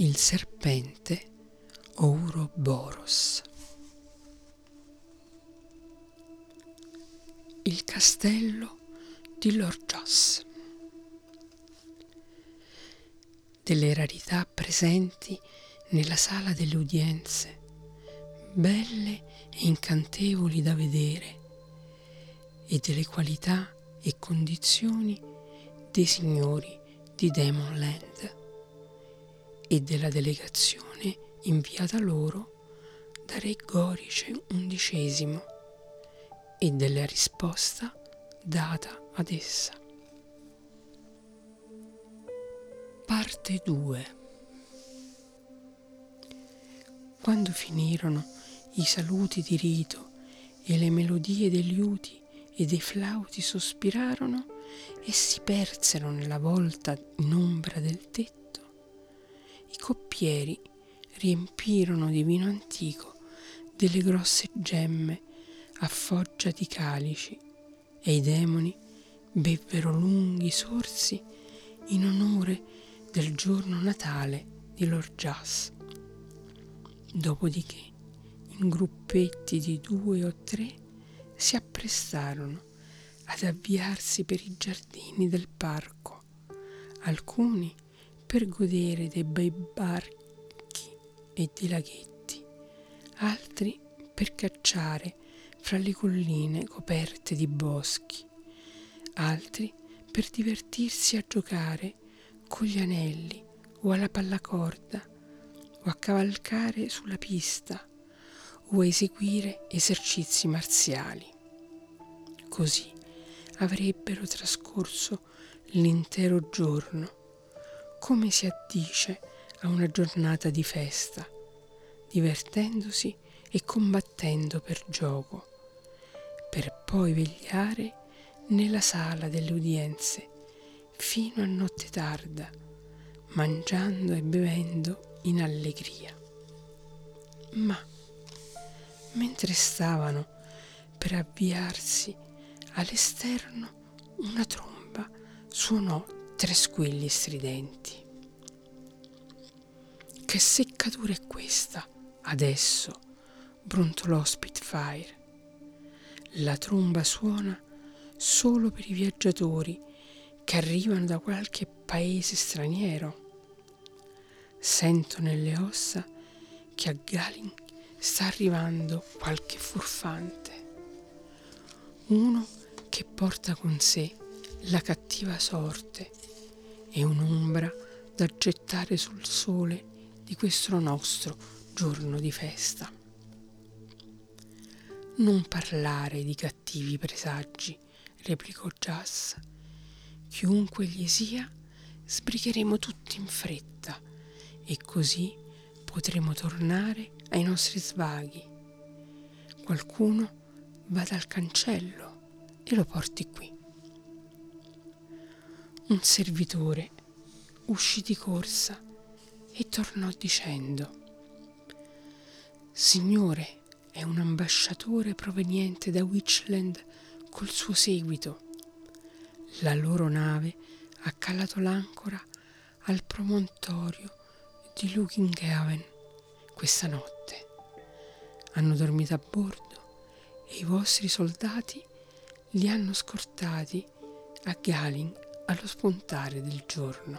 il serpente Ouroboros. Il castello di Lord Juss. Delle rarità presenti nella sala delle udienze, belle e incantevoli da vedere, e delle qualità e condizioni dei signori di Demon Land e della delegazione inviata loro da Re Gorice XI e della risposta data ad essa. Parte 2. Quando finirono i saluti di rito e le melodie dei liuti e dei flauti sospirarono e si persero nella volta in ombra del tetto, i coppieri riempirono di vino antico delle grosse gemme a foggia di calici e i demoni bevvero lunghi sorsi in onore del giorno natale di Lord Juss. Dopodiché, in gruppetti di 2 o 3, si apprestarono ad avviarsi per i giardini del parco, alcuni per godere dei bei barchi e dei laghetti, altri per cacciare fra le colline coperte di boschi, altri per divertirsi a giocare con gli anelli o alla pallacorda, o a cavalcare sulla pista o a eseguire esercizi marziali. Così avrebbero trascorso l'intero giorno, come si addice a una giornata di festa, divertendosi e combattendo per gioco, per poi vegliare nella sala delle udienze fino a notte tarda, mangiando e bevendo in allegria. Ma mentre stavano per avviarsi all'esterno, una tromba suonò 3 squilli stridenti. Che seccatura è questa adesso? Brontolò Spitfire. La tromba suona solo per i viaggiatori che arrivano da qualche paese straniero. Sento nelle ossa che a Galin sta arrivando qualche furfante, uno che porta con sé la cattiva sorte e un'ombra da gettare sul sole di questo nostro giorno di festa. Non parlare di cattivi presagi, replicò Gias. Chiunque gli sia, sbrigheremo tutti in fretta e così potremo tornare ai nostri svaghi. Qualcuno vada al cancello e lo porti qui. Un servitore uscì di corsa e tornò dicendo: Signore, è un ambasciatore proveniente da Witchland col suo seguito. La loro nave ha calato l'ancora al promontorio di Luginghaven questa notte. Hanno dormito a bordo e i vostri soldati li hanno scortati a Galin allo spuntare del giorno.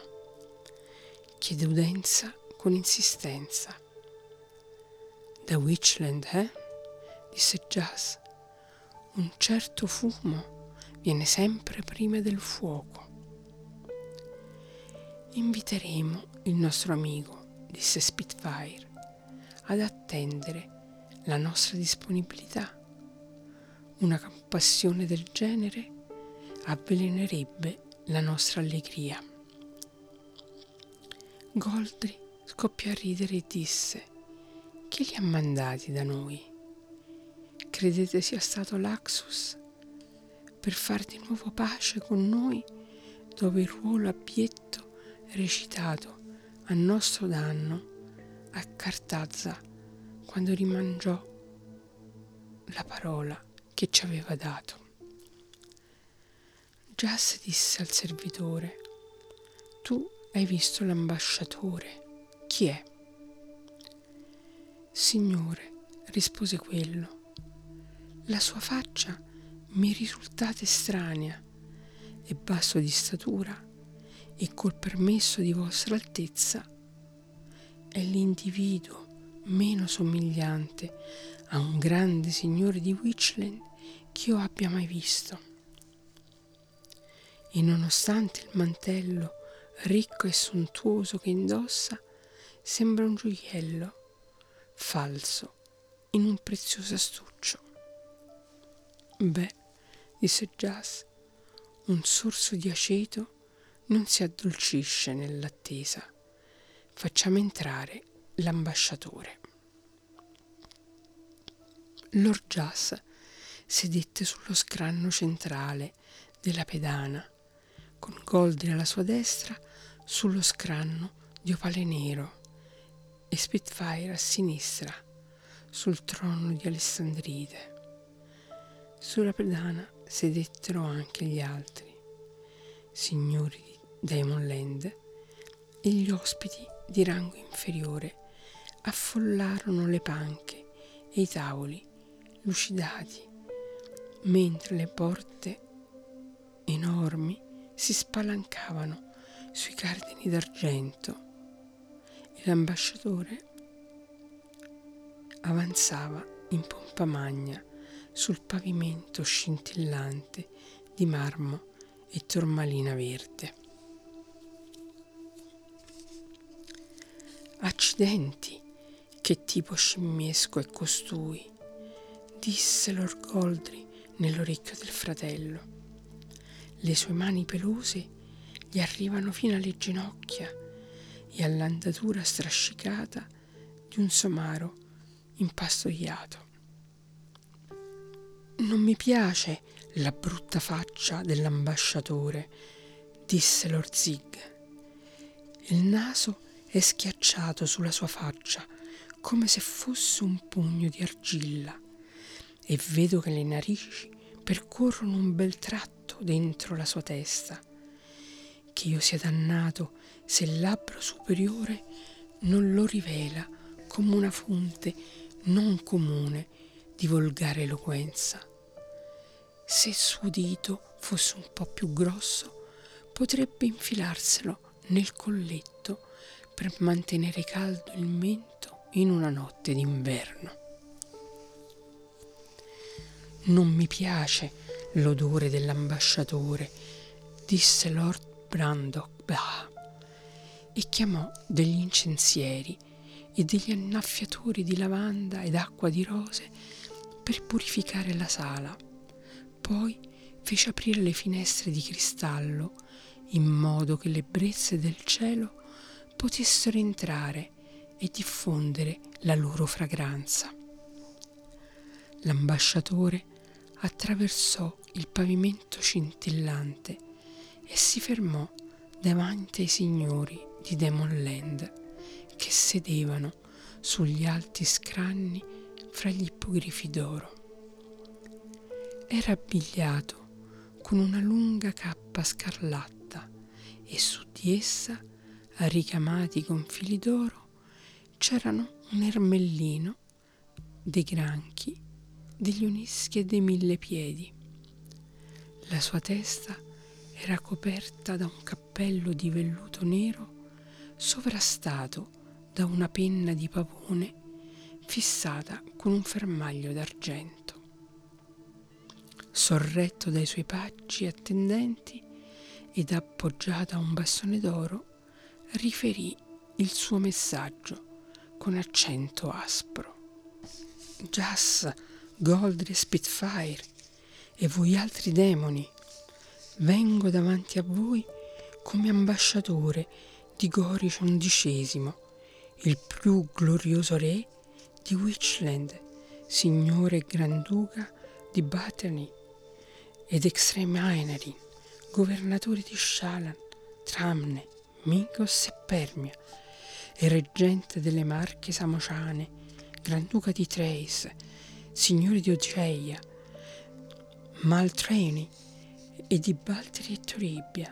Chiede udienza con insistenza. Da Witchland, disse Gias. Un certo fumo viene sempre prima del fuoco. Inviteremo il nostro amico, disse Spitfire, ad attendere la nostra disponibilità. Una compassione del genere avvelenerebbe la nostra allegria. Goldry scoppiò a ridere e disse: Chi li ha mandati da noi? Credete sia stato Laxus per far di nuovo pace con noi dopo il ruolo abietto recitato a nostro danno a Cartadza quando rimangiò la parola che ci aveva dato? Gias disse al servitore: Tu hai visto l'ambasciatore, chi Chi è? Signore, rispose quello, la sua faccia mi risultata estranea, è basso di statura e col permesso di vostra altezza è l'individuo meno somigliante a un grande signore di Witchland che io abbia mai visto. E nonostante il mantello ricco e sontuoso che indossa, sembra un gioiello falso in un prezioso astuccio. Beh, disse Gias, un sorso di aceto non si addolcisce nell'attesa. Facciamo entrare l'ambasciatore. Lord Juss sedette sullo scranno centrale della pedana, con Goldry alla sua destra sullo scranno di Opale Nero e Spitfire a sinistra sul trono di Alessandrite. Sulla pedana sedettero anche gli altri signori di Daemonland e gli ospiti di rango inferiore affollarono le panche e i tavoli lucidati, mentre le porte enormi si spalancavano sui cardini d'argento e l'ambasciatore avanzava in pompa magna sul pavimento scintillante di marmo e tormalina verde. Accidenti, che tipo scimmiesco è costui, disse Lord Goldry nell'orecchio del fratello. Le sue mani pelose gli arrivano fino alle ginocchia e all'andatura strascicata di un somaro impastoiato. Non mi piace la brutta faccia dell'ambasciatore, disse Lord Zig. Il naso è schiacciato sulla sua faccia come se fosse un pugno di argilla e vedo che le narici percorrono un bel tratto dentro la sua testa. Che io sia dannato se il labbro superiore non lo rivela come una fonte non comune di volgare eloquenza. Se il suo dito fosse un po' più grosso, potrebbe infilarselo nel colletto per mantenere caldo il mento in una notte d'inverno. Non mi piace l'odore dell'ambasciatore, disse Lord Brandoch Daha, e chiamò degli incensieri e degli annaffiatori di lavanda ed acqua di rose per purificare la sala. Poi fece aprire le finestre di cristallo in modo che le brezze del cielo potessero entrare e diffondere la loro fragranza. L'ambasciatore attraversò il pavimento scintillante e si fermò davanti ai signori di Daemonland che sedevano sugli alti scranni fra gli ippogrifi d'oro. Era abbigliato con una lunga cappa scarlatta e su di essa, ricamati con fili d'oro, c'erano un ermellino, dei granchi, degli unischi e dei mille piedi. La sua testa era coperta da un cappello di velluto nero sovrastato da una penna di pavone fissata con un fermaglio d'argento. Sorretto dai suoi paggi attendenti ed appoggiato a un bastone d'oro, riferì il suo messaggio con accento aspro. Juss, Goldry e Spitfire, e voi altri demoni, vengo davanti a voi come ambasciatore di Gorice XI, il più glorioso re di Witchland, signore e granduca di Batteny ed Xtreme Aenarin, governatore di Shalan, Tramne, Mingos e Permia, e reggente delle Marche Samociane, granduca di Treis, signore di Ogeia, Maltrini e di Baltri e Toribbia,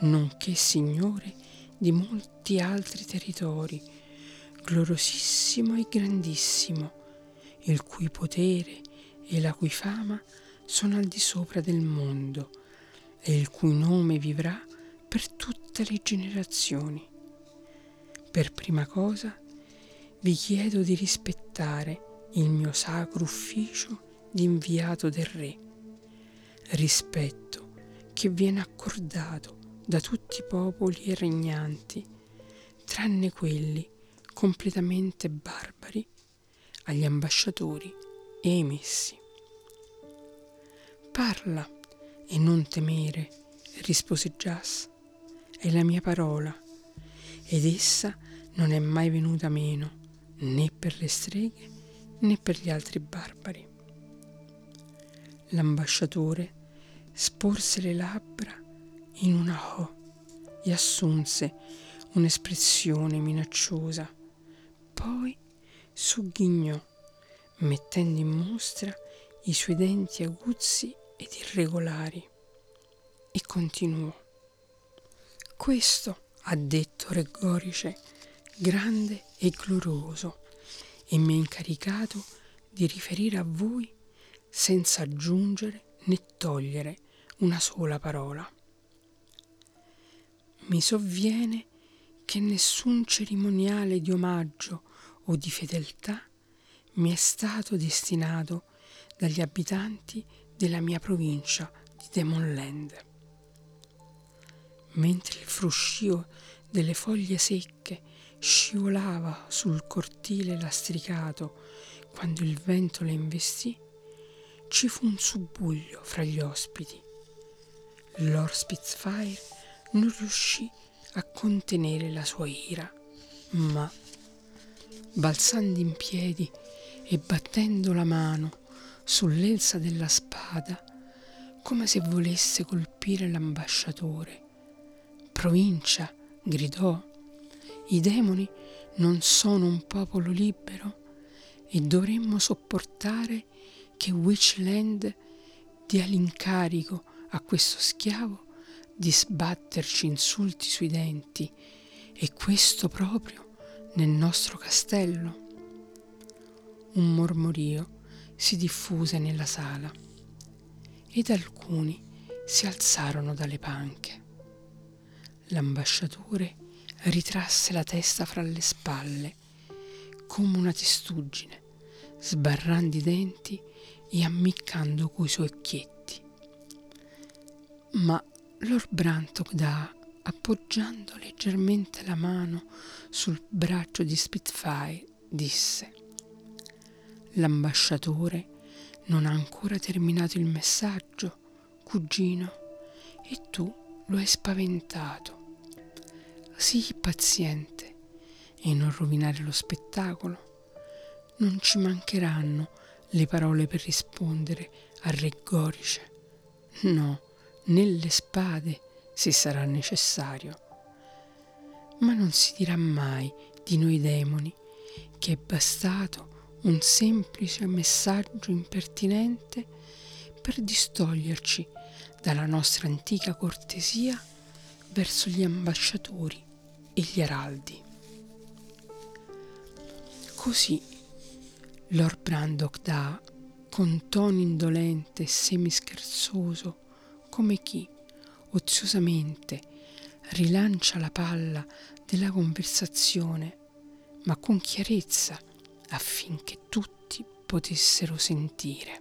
nonché signore di molti altri territori, gloriosissimo e grandissimo, il cui potere e la cui fama sono al di sopra del mondo e il cui nome vivrà per tutte le generazioni. Per prima cosa vi chiedo di rispettare il mio sacro ufficio di inviato del re, rispetto che viene accordato da tutti i popoli e regnanti, tranne quelli completamente barbari, agli ambasciatori e ai messi. Parla e non temere, rispose Gias, è la mia parola, ed essa non è mai venuta meno, né per le streghe né per gli altri barbari. L'ambasciatore sporse le labbra in una O e assunse un'espressione minacciosa, poi sogghignò, mettendo in mostra i suoi denti aguzzi ed irregolari, e continuò. Questo ha detto Re Gorice, grande e glorioso, e mi ha incaricato di riferire a voi senza aggiungere né togliere una sola parola. Mi sovviene che nessun cerimoniale di omaggio o di fedeltà mi è stato destinato dagli abitanti della mia provincia di Daemonland. Mentre il fruscio delle foglie secche scivolava sul cortile lastricato quando il vento le investì, ci fu un subbuglio fra gli ospiti. Lord Spitfire non riuscì a contenere la sua ira, ma, balzando in piedi e battendo la mano sull'elsa della spada, come se volesse colpire l'ambasciatore, «Provincia!» gridò, «i demoni non sono un popolo libero e dovremmo sopportare che Witchland dia l'incarico a questo schiavo di sbatterci insulti sui denti, e questo proprio nel nostro castello». Un mormorio si diffuse nella sala ed alcuni si alzarono dalle panche. L'ambasciatore ritrasse la testa fra le spalle come una testuggine, sbarrando i denti e ammiccando coi suoi occhietti. Ma Lord Brandoch Daha, appoggiando leggermente la mano sul braccio di Spitfire, disse: «L'ambasciatore non ha ancora terminato il messaggio, cugino, e tu lo hai spaventato. Sii paziente e non rovinare lo spettacolo. Non ci mancheranno le parole per rispondere a Re Gorice. No, né le spade se sarà necessario. Ma non si dirà mai di noi demoni che è bastato un semplice messaggio impertinente per distoglierci dalla nostra antica cortesia verso gli ambasciatori e gli araldi». Così Lord Brandoch Daha, con tono indolente e semischerzoso, come chi oziosamente rilancia la palla della conversazione, ma con chiarezza, affinché tutti potessero sentire.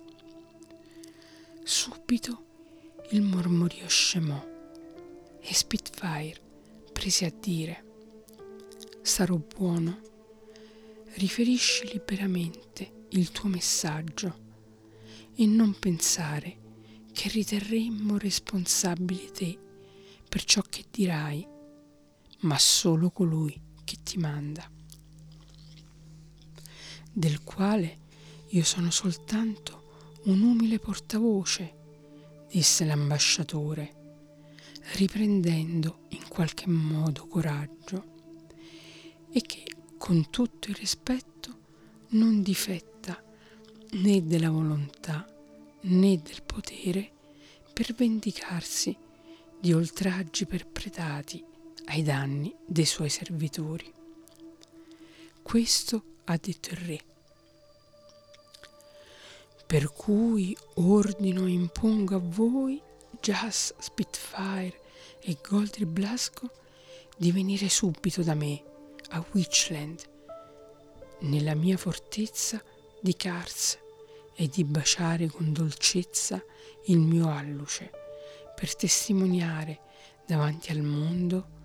Subito il mormorio scemò e Spitfire prese a dire: «Sarò buono, riferisci liberamente il tuo messaggio e non pensare che riterremmo responsabili te per ciò che dirai, ma solo colui che ti manda, del quale io sono soltanto un umile portavoce», disse l'ambasciatore, riprendendo in qualche modo coraggio, «e che con tutto il rispetto non difetta né della volontà né del potere per vendicarsi di oltraggi perpetrati ai danni dei suoi servitori. Questo ha detto il re. Per cui ordino e impongo a voi, Gias, Spitfire e Goldry Bluszco, di venire subito da me a Witchland, nella mia fortezza di Carse, e di baciare con dolcezza il mio alluce, per testimoniare davanti al mondo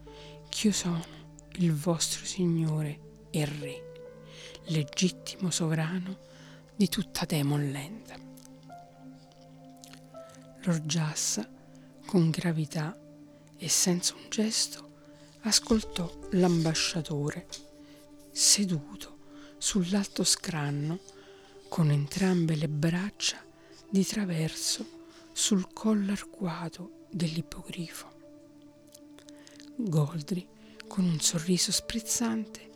che io sono il vostro Signore e Re, legittimo sovrano di tutta Daemonland. Lord Juss, con gravità e senza un gesto, ascoltò l'ambasciatore, seduto sull'alto scranno con entrambe le braccia di traverso sul collo arcuato dell'ippogrifo. Goldry, con un sorriso sprezzante,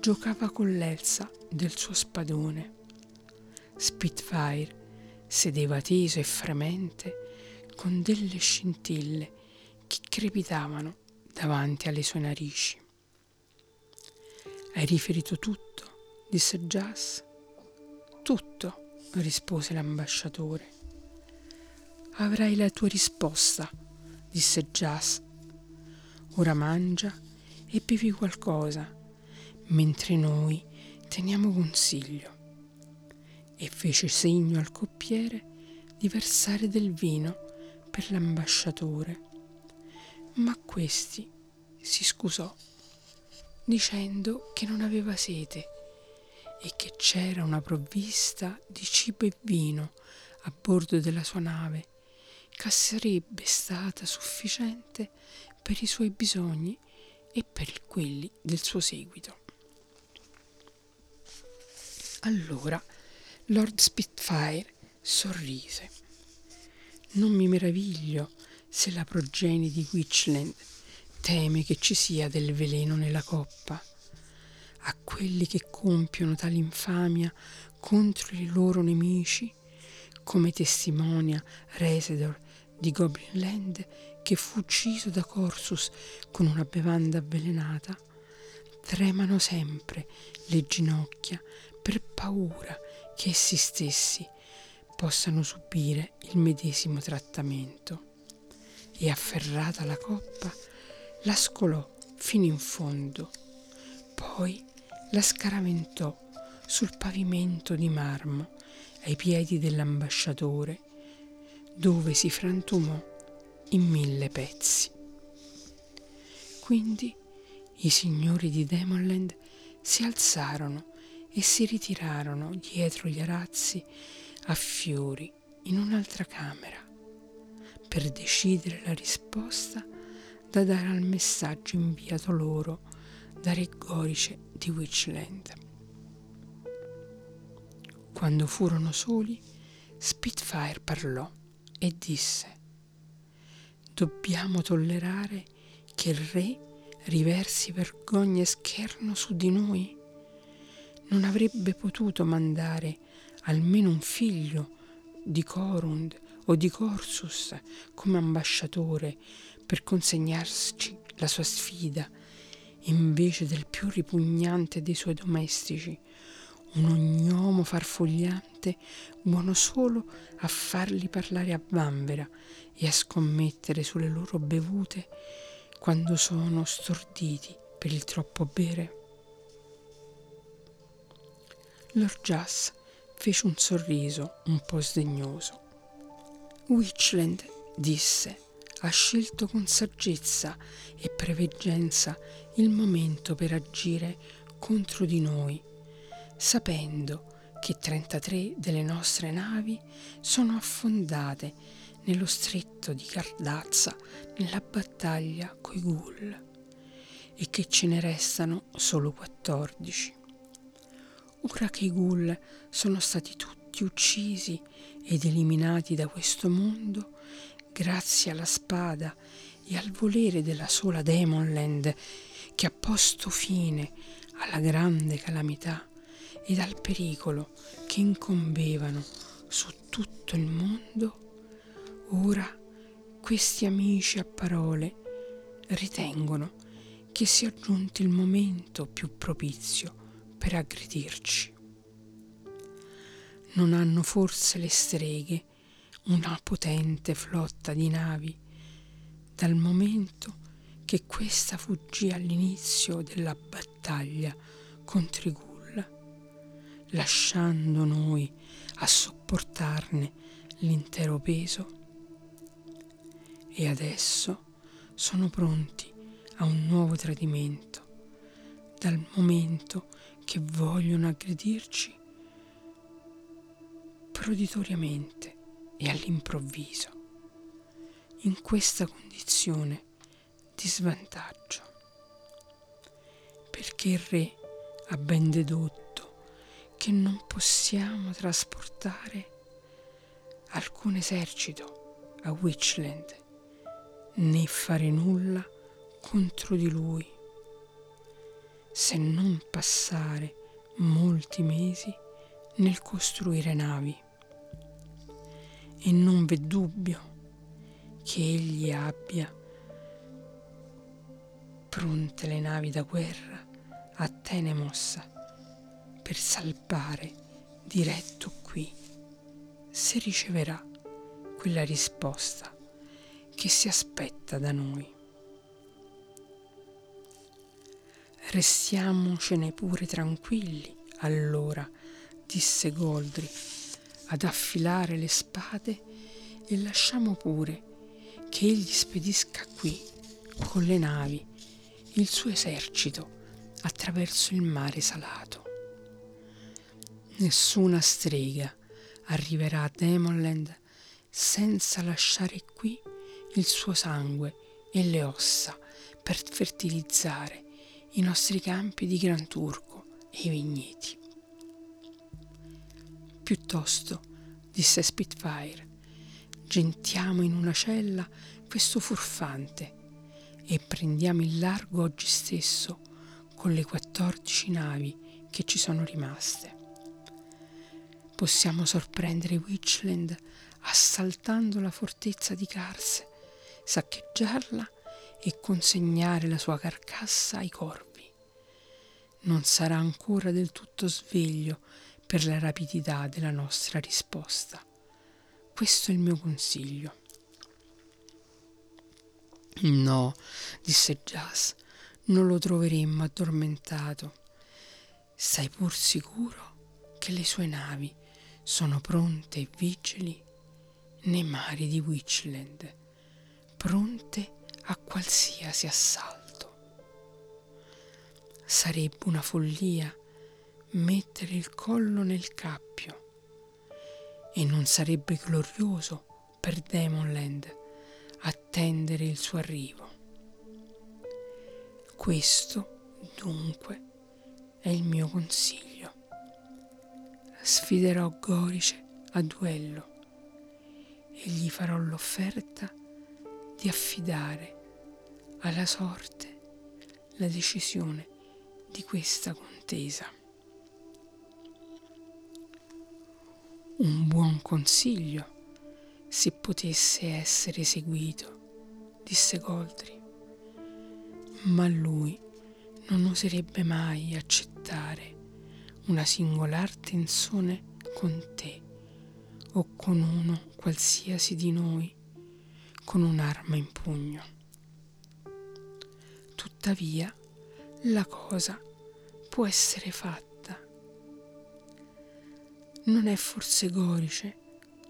giocava con l'elsa del suo spadone. Spitfire sedeva teso e fremente, con delle scintille che crepitavano davanti alle sue narici. «Hai riferito tutto?» disse Gias. «Tutto», rispose l'ambasciatore. «Avrai la tua risposta», disse Gias. «Ora mangia e bevi qualcosa, mentre noi teniamo consiglio». E fece segno al coppiere di versare del vino per l'ambasciatore. Ma questi si scusò, dicendo che non aveva sete e che c'era una provvista di cibo e vino a bordo della sua nave, che sarebbe stata sufficiente per i suoi bisogni e per quelli del suo seguito. Allora Lord Spitfire sorrise. «Non mi meraviglio se la progenie di Witchland teme che ci sia del veleno nella coppa. A quelli che compiono tale infamia contro i loro nemici, come testimonia Resedor di Goblinland, che fu ucciso da Corsus con una bevanda avvelenata, tremano sempre le ginocchia per paura che essi stessi possano subire il medesimo trattamento». E afferrata la coppa, la scolò fino in fondo, poi la scaraventò sul pavimento di marmo ai piedi dell'ambasciatore, dove si frantumò in 1000 pezzi. Quindi i signori di Daemonland si alzarono e si ritirarono dietro gli arazzi a fiori in un'altra camera, per decidere la risposta da dare al messaggio inviato loro da Re Gorice di Witchland. Quando furono soli, Spitfire parlò e disse: «Dobbiamo tollerare che il re riversi vergogna e scherno su di noi? Non avrebbe potuto mandare almeno un figlio di Corund o di Corsus come ambasciatore per consegnarci la sua sfida, invece del più ripugnante dei suoi domestici, un ognomo farfugliante buono solo a farli parlare a vanvera e a scommettere sulle loro bevute quando sono storditi per il troppo bere?» Lord Juss fece un sorriso un po' sdegnoso. «Witchland», disse, «ha scelto con saggezza e preveggenza il momento per agire contro di noi, sapendo che 33 delle nostre navi sono affondate nello stretto di Cartadza nella battaglia coi Ghoul e che ce ne restano solo 14. Ora che i Ghoul sono stati tutti uccisi ed eliminati da questo mondo, grazie alla spada e al volere della sola Daemonland, che ha posto fine alla grande calamità ed al pericolo che incombevano su tutto il mondo, ora questi amici a parole ritengono che sia giunto il momento più propizio per aggredirci. Non hanno forse le streghe una potente flotta di navi, dal momento che questa fuggì all'inizio della battaglia con Trigulla, lasciando noi a sopportarne l'intero peso? E adesso sono pronti a un nuovo tradimento, dal momento che vogliono aggredirci proditoriamente e all'improvviso, in questa condizione di svantaggio, perché il re ha ben dedotto che non possiamo trasportare alcun esercito a Witchland né fare nulla contro di lui, se non passare molti mesi nel costruire navi. E non v'è dubbio che egli abbia pronte le navi da guerra a Tenemos per salpare diretto qui, se riceverà quella risposta che si aspetta da noi. Restiamocene pure tranquilli, allora, disse Goldry, ad affilare le spade, e lasciamo pure che egli spedisca qui, con le navi, il suo esercito attraverso il mare salato. Nessuna strega arriverà a Daemonland senza lasciare qui il suo sangue e le ossa per fertilizzare i nostri campi di Gran Turco e i vigneti. Piuttosto, disse Spitfire, gentiamo in una cella questo furfante e prendiamo il largo oggi stesso con le 14 navi che ci sono rimaste. Possiamo sorprendere Witchland assaltando la fortezza di Carse, saccheggiarla e consegnare la sua carcassa ai corvi. Non sarà ancora del tutto sveglio per la rapidità della nostra risposta. Questo è il mio consiglio. No, disse Gias, non lo troveremmo addormentato. Stai pur sicuro che le sue navi sono pronte e vigili nei mari di Witchland, pronte a qualsiasi assalto. Sarebbe una follia mettere il collo nel cappio, e non sarebbe glorioso per Daemonland attendere il suo arrivo. Questo, dunque, è il mio consiglio. Sfiderò Gorice a duello e gli farò l'offerta di affidare alla sorte la decisione di questa contesa. Un buon consiglio, se potesse essere seguito, disse Goldry, ma lui non oserebbe mai accettare una singolar tensione con te o con uno qualsiasi di noi con un'arma in pugno. Tuttavia, la cosa può essere fatta. Non è forse Gorice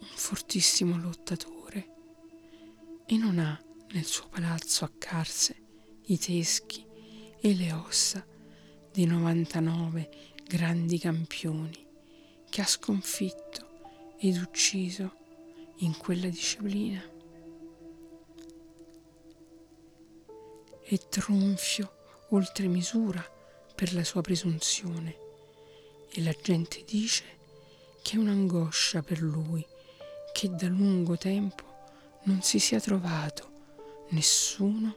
un fortissimo lottatore e non ha nel suo palazzo a Carse i teschi e le ossa dei 99 grandi campioni che ha sconfitto ed ucciso in quella disciplina? E tronfio oltre misura per la sua presunzione, e la gente dice che è un'angoscia per lui che da lungo tempo non si sia trovato nessuno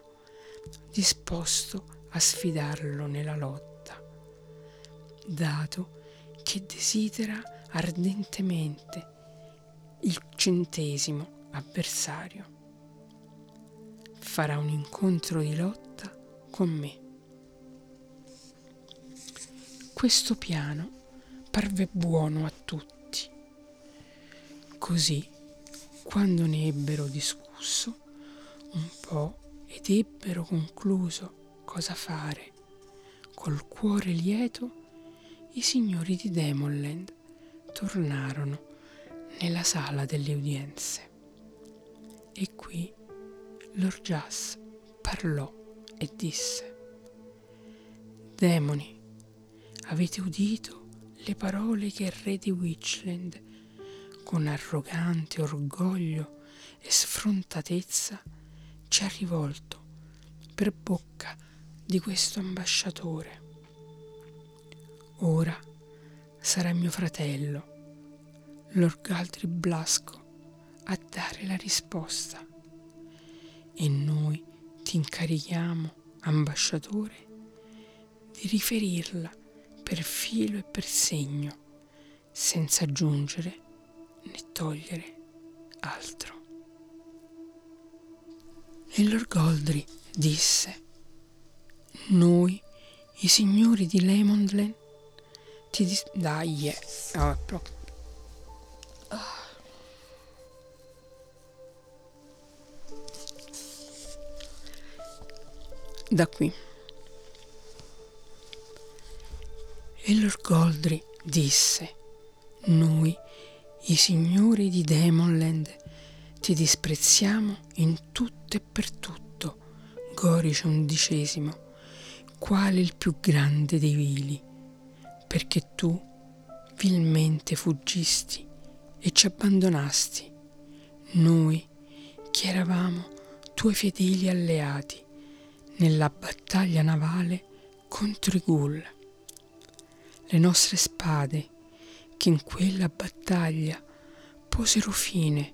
disposto a sfidarlo nella lotta, dato che desidera ardentemente il 100° avversario. Farà un incontro di lotta con me. Questo piano parve buono a tutti. Così, quando ne ebbero discusso un po' ed ebbero concluso cosa fare, col cuore lieto, i signori di Daemonland tornarono nella sala delle udienze. E qui Lord Juss parlò e disse: «Demoni, avete udito le parole che il re di Witchland, con arrogante orgoglio e sfrontatezza, ci ha rivolto per bocca di questo ambasciatore. Ora sarà mio fratello, Lord Goldry Bluszco, a dare la risposta, e noi ti incarichiamo, ambasciatore, di riferirla per filo e per segno, senza aggiungere né togliere altro». E Lord Goldry disse: «Noi, i signori di Daemonland, ti disprezziamo in tutto e per tutto, Gorice XI, quale il più grande dei vili, perché tu vilmente fuggisti e ci abbandonasti, noi che eravamo tuoi fedeli alleati nella battaglia navale contro i Ghoul. Le nostre spade, che in quella battaglia posero fine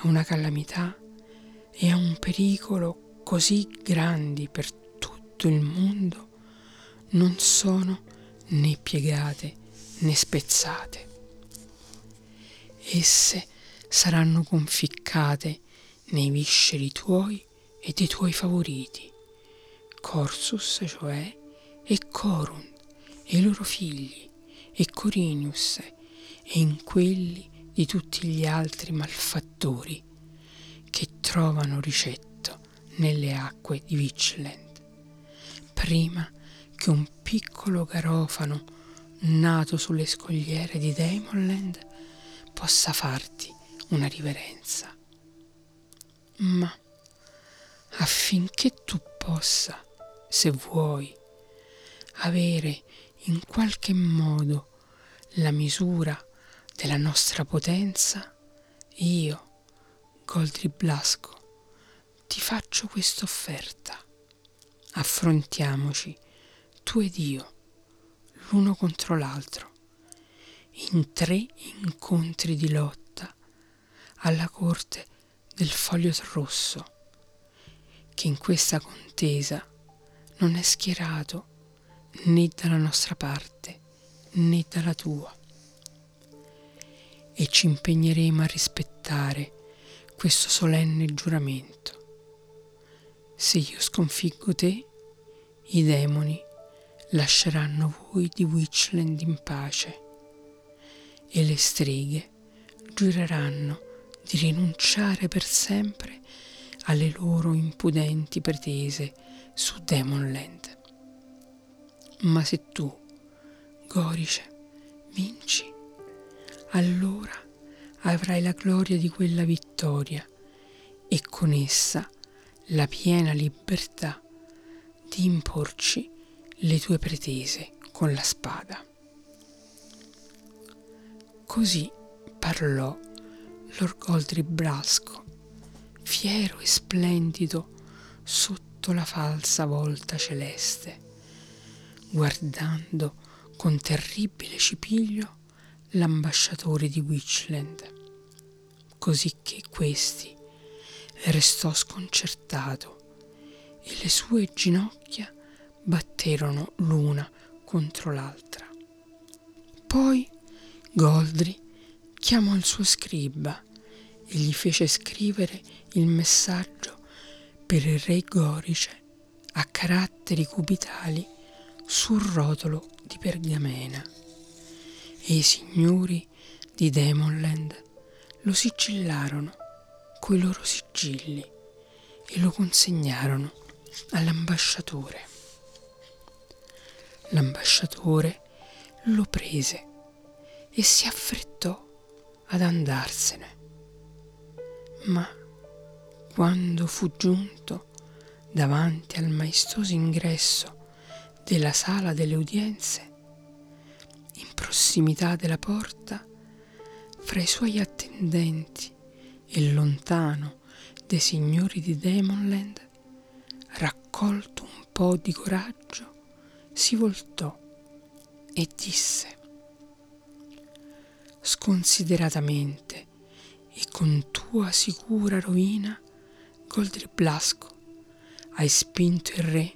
a una calamità e a un pericolo così grandi per tutto il mondo, non sono né piegate né spezzate. Esse saranno conficcate nei visceri tuoi e dei tuoi favoriti, Corsus, cioè, e Corund, e i loro figli, e Corinius, e in quelli di tutti gli altri malfattori che trovano ricetto nelle acque di Witchland, prima che un piccolo garofano nato sulle scogliere di Daemonland possa farti una riverenza. Ma affinché tu possa, se vuoi, avere in qualche modo la misura della nostra potenza, io, Goldry Bluszco, ti faccio questa offerta. Affrontiamoci, tu ed io, l'uno contro l'altro, in 3 incontri di lotta alla corte del Foliot Rosso, che in questa contesa non è schierato né dalla nostra parte né dalla tua, e ci impegneremo a rispettare questo solenne giuramento. Se io sconfiggo te, i demoni lasceranno voi di Witchland in pace, e le streghe giureranno di rinunciare per sempre alle loro impudenti pretese su Daemonland. Ma se tu, Gorice, vinci, allora avrai la gloria di quella vittoria e con essa la piena libertà di imporci le tue pretese con la spada». Così parlò Lord Goldry Bluszco, fiero e splendido sotto la falsa volta celeste, guardando con terribile cipiglio l'ambasciatore di Witchland, cosicché questi restò sconcertato e le sue ginocchia batterono l'una contro l'altra. Poi Goldry chiamò il suo scriba e gli fece scrivere il messaggio per il re Gorice a caratteri cubitali sul rotolo di pergamena e i signori di Daemonland lo sigillarono coi loro sigilli e lo consegnarono all'ambasciatore. L'ambasciatore lo prese e si affrettò ad andarsene, ma quando fu giunto davanti al maestoso ingresso della sala delle udienze, in prossimità della porta, fra i suoi attendenti e lontano dei signori di Daemonland, raccolto un po' di coraggio, si voltò e disse sconsideratamente e con tua sicura rovina, Goldry Bluszco, hai spinto il re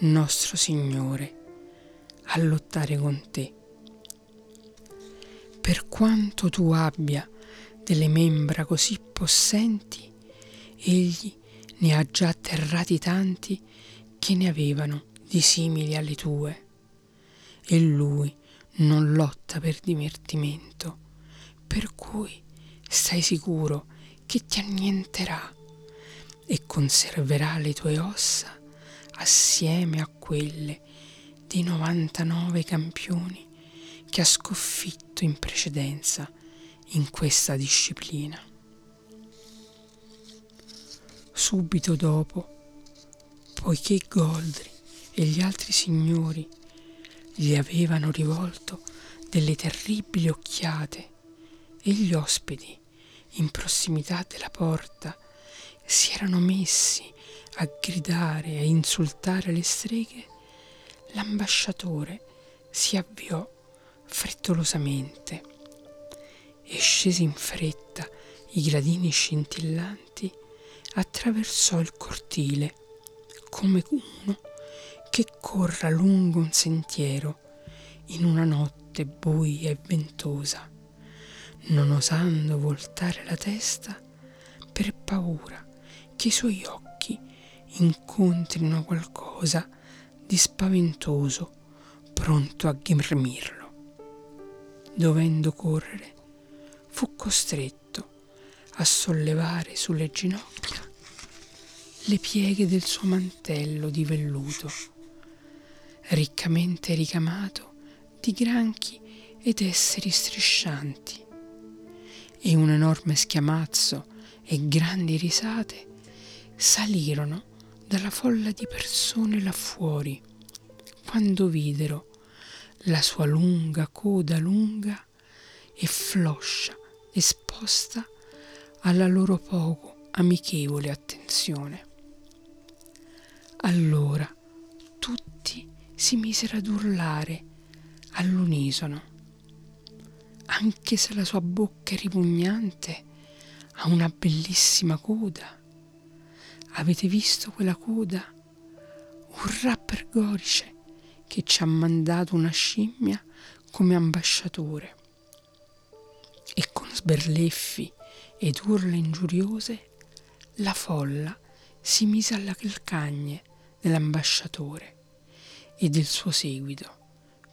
nostro signore a lottare con te. Per quanto tu abbia delle membra così possenti, egli ne ha già atterrati tanti che ne avevano di simili alle tue, e lui non lotta per divertimento, per cui stai sicuro che ti annienterà e conserverà le tue ossa assieme a quelle dei 99 campioni che ha sconfitto in precedenza in questa disciplina. Subito dopo, poiché Goldry e gli altri signori gli avevano rivolto delle terribili occhiate e gli ospiti in prossimità della porta si erano messi a gridare e a insultare le streghe, l'ambasciatore si avviò frettolosamente e, scesi in fretta i gradini scintillanti, attraversò il cortile come uno che corra lungo un sentiero in una notte buia e ventosa, non osando voltare la testa per paura che i suoi occhi incontrino qualcosa di spaventoso pronto a ghermirlo. Dovendo correre, fu costretto a sollevare sulle ginocchia le pieghe del suo mantello di velluto, riccamente ricamato di granchi ed esseri striscianti, e un enorme schiamazzo e grandi risate salirono dalla folla di persone là fuori quando videro la sua lunga coda lunga e floscia esposta alla loro poco amichevole attenzione. Allora tutti si misero ad urlare all'unisono, anche se la sua bocca è ripugnante, ha una bellissima coda. Avete visto quella coda? Urrà per Gorice, che ci ha mandato una scimmia come ambasciatore. E con sberleffi ed urla ingiuriose la folla si mise alla calcagna dell'ambasciatore e del suo seguito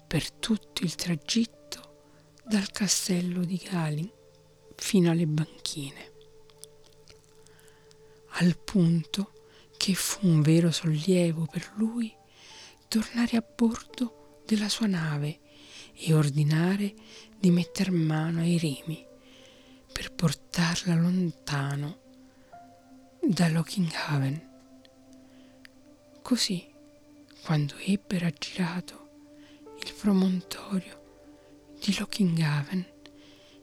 per tutto il tragitto dal castello di Galin fino alle banchine, al punto che fu un vero sollievo per lui tornare a bordo della sua nave e ordinare di metter mano ai remi per portarla lontano da Lockinghaven. Così, quando ebbero aggirato il promontorio di Lockinghaven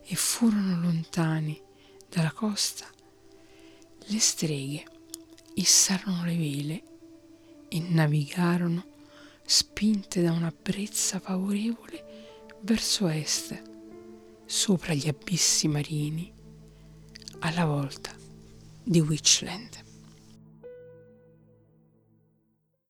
e furono lontani dalla costa, le streghe issarono le vele e navigarono spinte da una brezza favorevole verso est, sopra gli abissi marini, alla volta di Witchland.